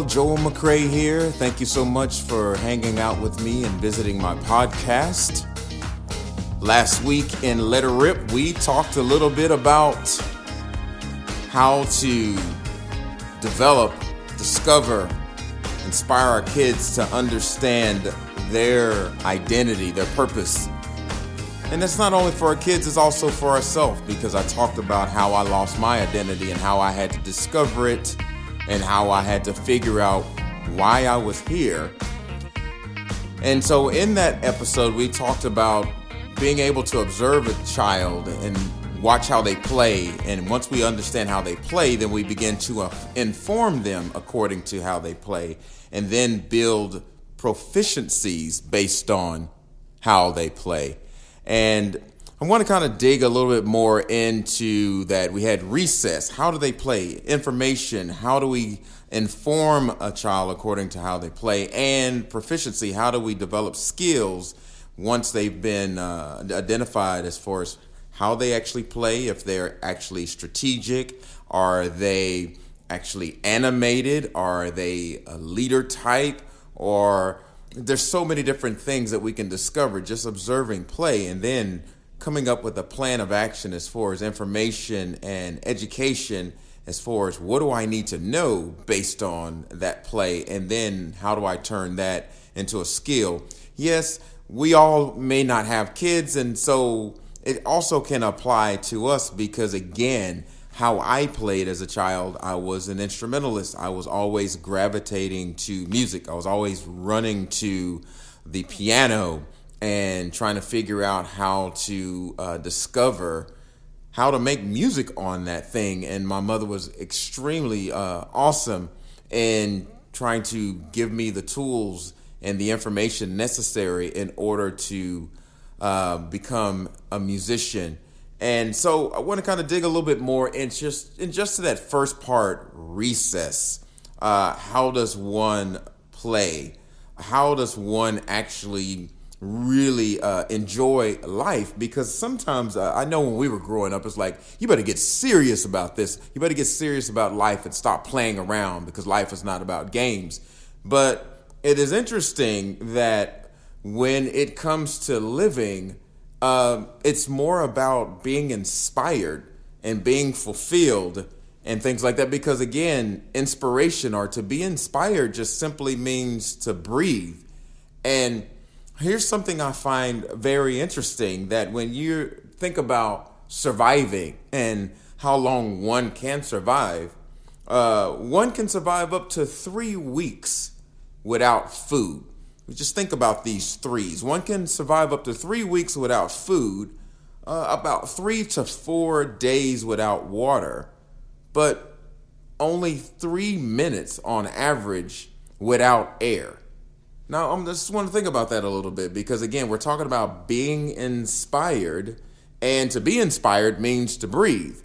Hello, Joel McCrae here. Thank you so much for hanging out with me and visiting my podcast. Last week in Letter Rip, we talked a little bit about how to develop, discover, inspire our kids to understand their identity, their purpose. And that's not only for our kids, it's also for ourselves, because I talked about how I lost my identity and how I had to discover it and how I had to figure out why I was here. And so in that episode, we talked about being able to observe a child and watch how they play. And once we understand how they play, then we begin to inform them according to how they play and then build proficiencies based on how they play. And I want to kind of dig a little bit more into that. We had recess. How do they play? Information. How do we inform a child according to how they play? And proficiency. How do we develop skills once they've been identified as far as how they actually play? If they're actually strategic, are they actually animated? Are they a leader type? Or there's so many different things that we can discover just observing play and then coming up with a plan of action as far as information and education, as far as what do I need to know based on that play, and then how do I turn that into a skill? Yes, we all may not have kids, and so it also can apply to us, because again, how I played as a child, I was an instrumentalist. I was always gravitating to music. I was always running to the piano and trying to figure out how to discover how to make music on that thing. And my mother was extremely awesome in trying to give me the tools and the information necessary in order to become a musician. And so I want to kind of dig a little bit more in just to that first part, recess. How does one play? How does one actually really enjoy life? Because sometimes I know when we were growing up, it's like, you better get serious about this. You better get serious about life and stop playing around, because life is not about games. But it is interesting that when it comes to living, it's more about being inspired and being fulfilled and things like that. Because again, inspiration, or to be inspired, just simply means to breathe. And here's something I find very interesting, that when you think about surviving and how long one can survive, one can survive up to 3 weeks without food. Just think about these threes. One can survive up to 3 weeks without food, about 3 to 4 days without water, but only 3 minutes on average without air. Now, I just want to think about that a little bit, because again, we're talking about being inspired, and to be inspired means to breathe.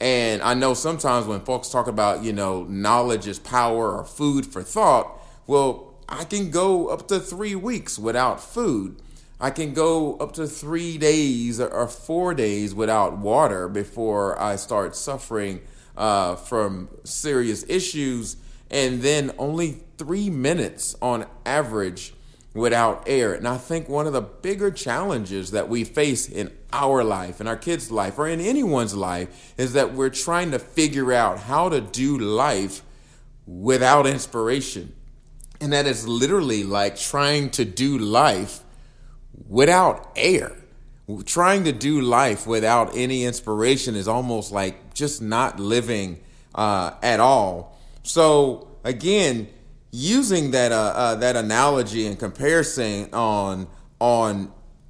And I know sometimes when folks talk about, you know, knowledge is power or food for thought, well, I can go up to 3 weeks without food. I can go up to 3 days or 4 days without water before I start suffering from serious issues. And then only 3 minutes on average without air. And I think one of the bigger challenges that we face in our life, in our kids' life, or in anyone's life, is that we're trying to figure out how to do life without inspiration. And that is literally like trying to do life without air. Trying to do life without any inspiration is almost like just not living at all. So again, using that that analogy and comparison on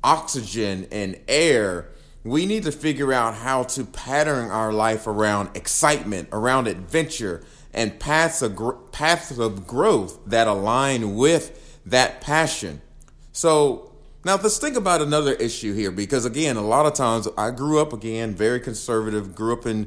oxygen and air, we need to figure out how to pattern our life around excitement, around adventure, and paths of growth that align with that passion. So Now, let's think about another issue here, because, again, a lot of times I grew up, again, very conservative, grew up in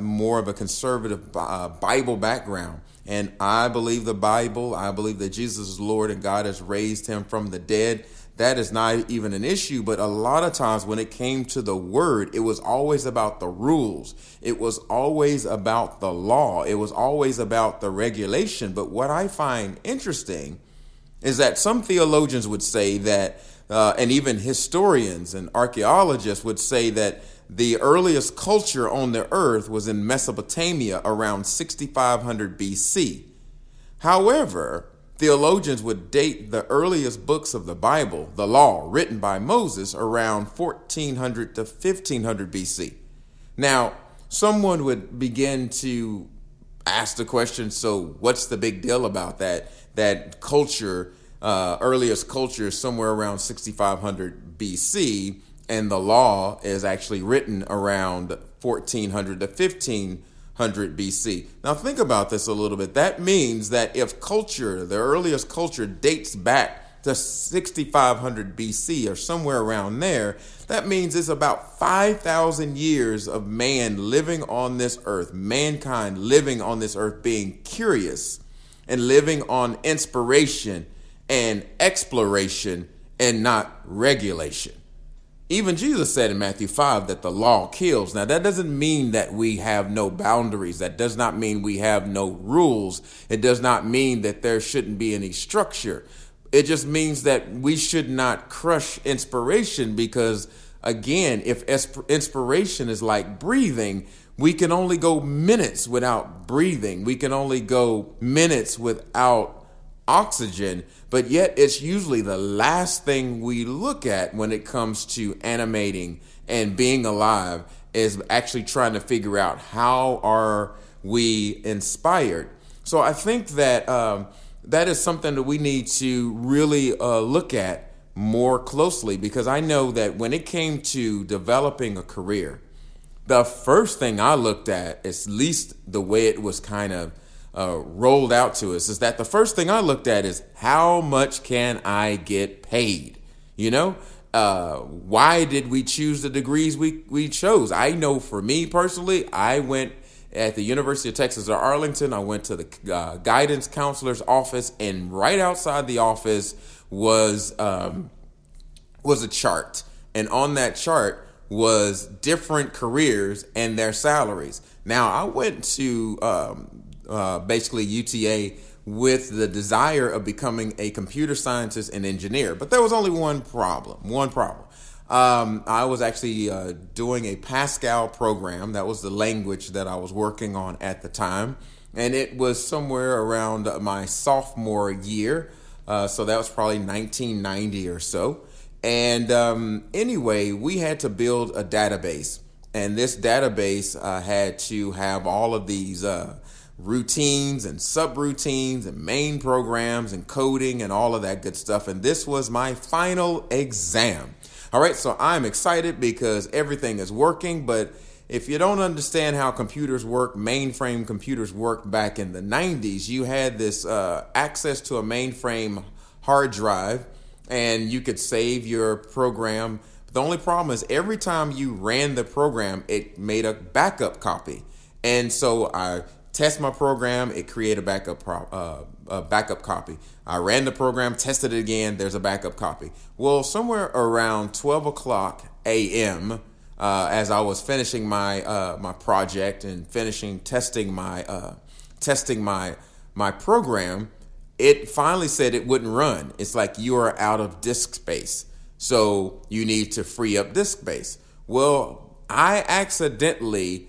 more of a conservative Bible background. And I believe the Bible. I believe that Jesus is Lord and God has raised him from the dead. That is not even an issue. But a lot of times when it came to the word, it was always about the rules. It was always about the law. It was always about the regulation. But what I find interesting is that some theologians would say that, and even historians and archaeologists would say that the earliest culture on the earth was in Mesopotamia around 6500 BC. However, theologians would date the earliest books of the Bible, the law, written by Moses around 1400 to 1500 BC. Now, someone would begin to ask the question, so what's the big deal about that? That culture, earliest culture is somewhere around 6500 BC, and the law is actually written around 1400 to 1500 BC. Now think about this a little bit. That means that if culture, the earliest culture, dates back to 6500 BC or somewhere around there, that means it's about 5,000 years of man living on this earth, mankind living on this earth, being curious and living on inspiration and exploration and not regulation. Even Jesus said in Matthew 5 that the law kills. Now, that doesn't mean that we have no boundaries. That does not mean we have no rules. It does not mean that there shouldn't be any structure. It just means that we should not crush inspiration because, again, if inspiration is like breathing, we can only go minutes without breathing. We can only go minutes without oxygen. But yet it's usually the last thing we look at when it comes to animating and being alive is actually trying to figure out how are we inspired. So I think that that is something that we need to really look at more closely, because I know that when it came to developing a career, the first thing I looked at, at least the way it was kind of rolled out to us, is that the first thing I looked at is how much can I get paid? You know, why did we choose the degrees we chose? I know for me personally, I went at the University of Texas at Arlington. I went to the guidance counselor's office, and right outside the office was a chart. And on that chart was different careers and their salaries. Now, I went to basically UTA with the desire of becoming a computer scientist and engineer, but there was only one problem. I was actually doing a Pascal program. That was the language that I was working on at the time, and it was somewhere around my sophomore year, so that was probably 1990 or so. And anyway, we had to build a database, and this database had to have all of these routines and subroutines and main programs and coding and all of that good stuff. And this was my final exam. All right, so I'm excited because everything is working. But if you don't understand how computers work, mainframe computers work back in the 90s, you had this access to a mainframe hard drive, and you could save your program. But the only problem is every time you ran the program, it made a backup copy. And so I test my program, it created a backup copy. I ran the program, tested it again, there's a backup copy. Well, somewhere around 12 o'clock a.m., as I was finishing my my project and testing my program, it finally said it wouldn't run. It's like, you are out of disk space, so you need to free up disk space. Well, I accidentally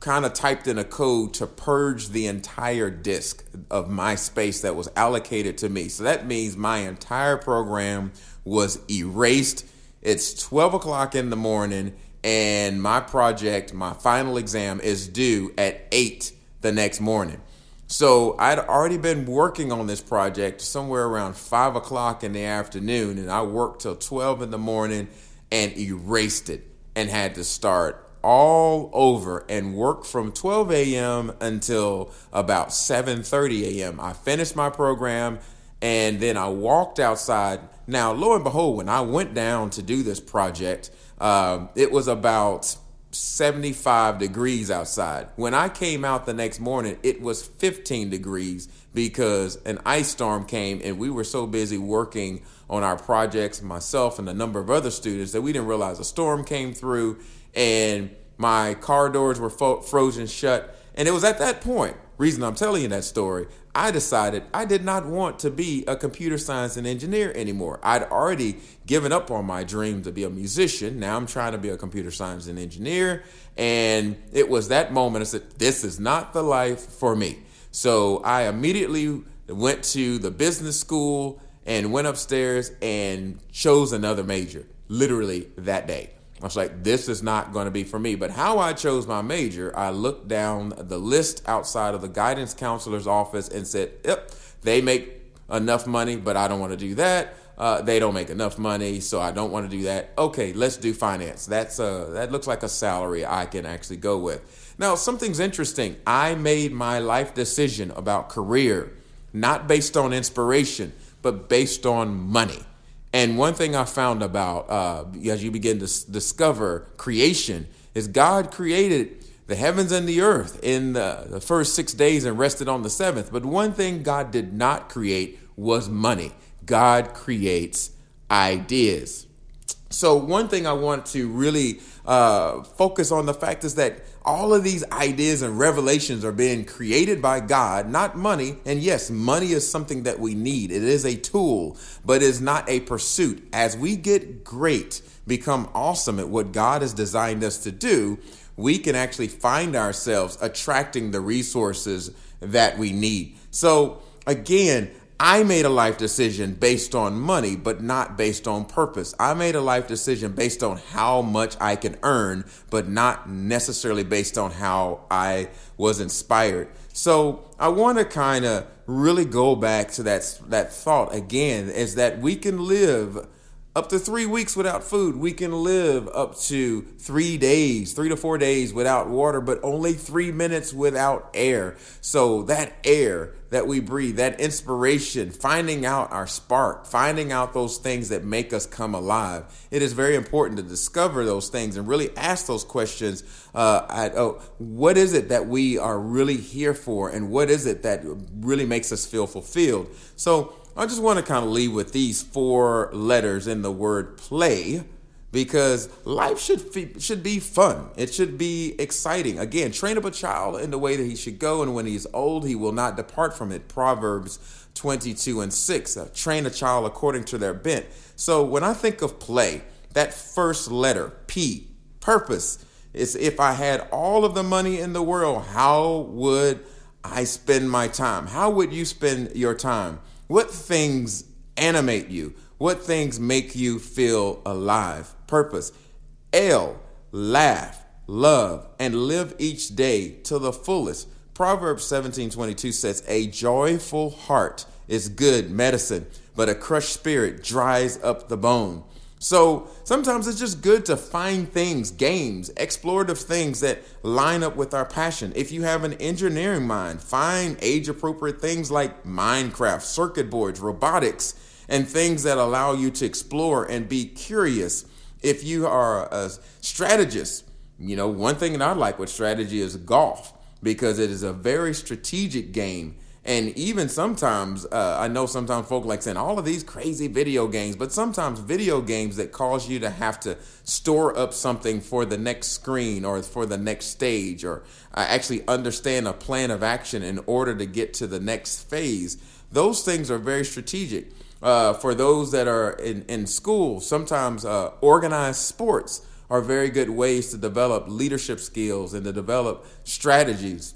kind of typed in a code to purge the entire disk of my space that was allocated to me. So that means my entire program was erased. It's 12 o'clock in the morning, and my project, my final exam, is due at 8 the next morning. So I'd already been working on this project somewhere around 5 o'clock in the afternoon, and I worked till 12 in the morning and erased it and had to start all over and work from 12 a.m. until about 7:30 a.m. I finished my program And then I walked outside. Now, lo and behold, when I went down to do this project, it was about 75 degrees outside. When I came out the next morning, it was 15 degrees because an ice storm came and we were so busy working on our projects, myself and a number of other students, that we didn't realize a storm came through and my car doors were frozen shut. And it was at that point, reason I'm telling you that story, I decided I did not want to be a computer science and engineer anymore. I'd already given up on my dream to be a musician. Now I'm trying to be a computer science and engineer. And it was that moment I said, this is not the life for me. So I immediately went to the business school and went upstairs and chose another major, literally that day. I was like, this is not going to be for me. But how I chose my major, I looked down the list outside of the guidance counselor's office and said, yep, they make enough money, but I don't want to do that. They don't make enough money, so I don't want to do that. Okay, let's do finance. That looks like a salary I can actually go with. Now, something's interesting. I made my life decision about career, not based on inspiration, but based on money. And one thing I found about as you begin to discover creation is God created the heavens and the earth in the first 6 days and rested on the seventh. But one thing God did not create was money. God creates ideas. So one thing I want to really focus on the fact is that all of these ideas and revelations are being created by God, not money. And yes, money is something that we need. It is a tool, but is not a pursuit. As we get great, become awesome at what God has designed us to do, we can actually find ourselves attracting the resources that we need. So again, I made a life decision based on money, but not based on purpose. I made a life decision based on how much I can earn, but not necessarily based on how I was inspired. So I want to kind of really go back to that thought again, is that we can live up to 3 weeks without food. We can live up to 3 days, 3 to 4 days without water, but only 3 minutes without air. So that air that we breathe, that inspiration, finding out our spark, finding out those things that make us come alive. It is very important to discover those things and really ask those questions. What is it that we are really here for? And what is it that really makes us feel fulfilled? So I just want to kind of leave with these 4 letters in the word play, because life should be fun. It should be exciting. Again, train up a child in the way that he should go, and when he's old, he will not depart from it. Proverbs 22:6, train a child according to their bent. So when I think of play, that first letter, P, purpose, is if I had all of the money in the world, how would I spend my time? How would you spend your time? What things animate you? What things make you feel alive? Purpose. L, laugh, love, and live each day to the fullest. Proverbs 17:22 says, a joyful heart is good medicine, but a crushed spirit dries up the bone. So sometimes it's just good to find things, games, explorative things that line up with our passion. If you have an engineering mind, find age-appropriate things like Minecraft, circuit boards, robotics, and things that allow you to explore and be curious. If you are a strategist, one thing that I like with strategy is golf, because it is a very strategic game. And even sometimes, I know sometimes folk like saying all of these crazy video games, but sometimes video games that cause you to have to store up something for the next screen or for the next stage, or actually understand a plan of action in order to get to the next phase. Those things are very strategic. For those that are in school, sometimes organized sports are very good ways to develop leadership skills and to develop strategies.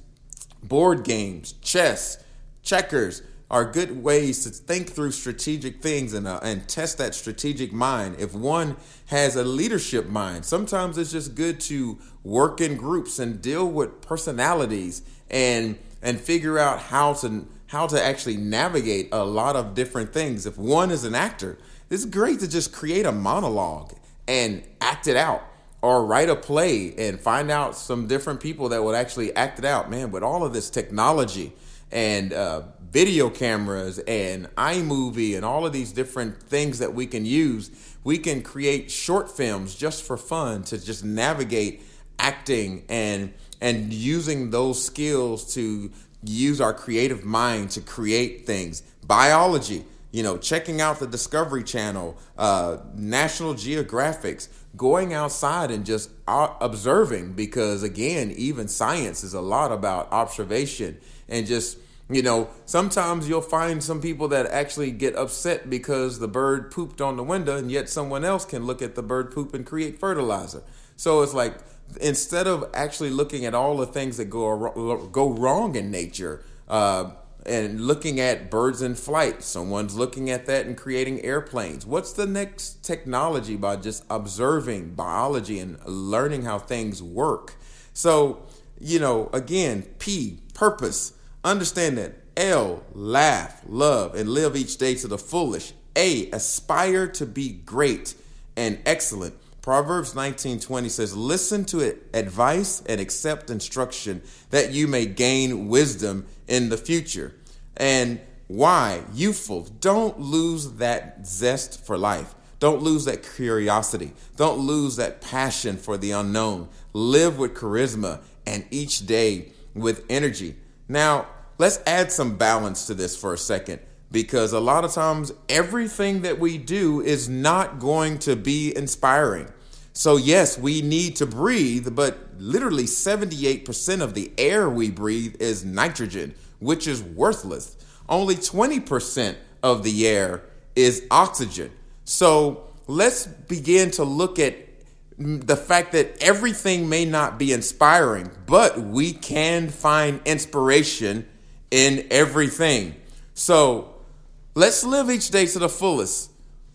Board games, chess, checkers are good ways to think through strategic things and test that strategic mind. If one has a leadership mind, sometimes it's just good to work in groups and deal with personalities and figure out how to actually navigate a lot of different things. If one is an actor, it's great to just create a monologue and act it out, or write a play and find out some different people that would actually act it out. Man, with all of this technology and video cameras and iMovie and all of these different things that we can use, we can create short films just for fun to just navigate acting and using those skills to use our creative mind to create things. Biology, you know, checking out the Discovery Channel, National Geographic, going outside and just observing, because, again, even science is a lot about observation and just, you know, sometimes you'll find some people that actually get upset because the bird pooped on the window, and yet someone else can look at the bird poop and create fertilizer. So it's like, instead of actually looking at all the things that go wrong in nature, and looking at birds in flight, someone's looking at that and creating airplanes. What's the next technology by just observing biology and learning how things work? So, you know, again, P, purpose. Understand that. L, laugh, love, and live each day to the fullest. A, aspire to be great and excellent. Proverbs 19:20 says, listen to advice and accept instruction that you may gain wisdom in the future. And why? Youthful. Don't lose that zest for life. Don't lose that curiosity. Don't lose that passion for the unknown. Live with charisma and each day with energy. Now, let's add some balance to this for a second, because a lot of times everything that we do is not going to be inspiring. So, yes, we need to breathe, but literally 78% of the air we breathe is nitrogen, which is worthless. Only 20% of the air is oxygen. So let's begin to look at the fact that everything may not be inspiring, but we can find inspiration in everything. So let's live each day to the fullest.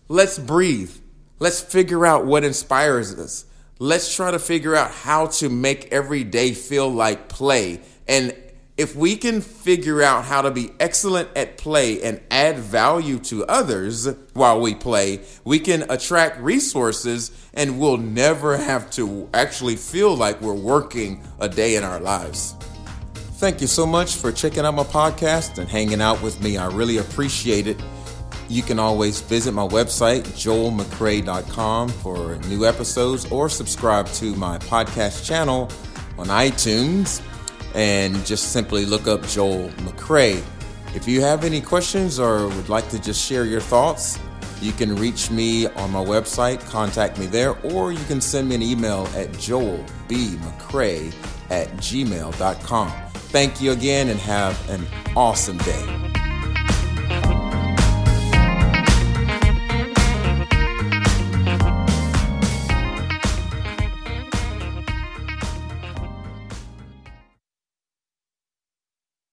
Let's breathe. Let's figure out what inspires us. Let's try to figure out how to make every day feel like play. And if we can figure out how to be excellent at play and add value to others while we play, we can attract resources and we'll never have to actually feel like we're working a day in our lives. Thank you so much for checking out my podcast and hanging out with me. I really appreciate it. You can always visit my website, joelmccrae.com, for new episodes, or subscribe to my podcast channel on iTunes. And just simply look up Joel McCrae. If you have any questions or would like to just share your thoughts, you can reach me on my website, contact me there, or you can send me an email at joelbmccrae@gmail.com. Thank you again and have an awesome day.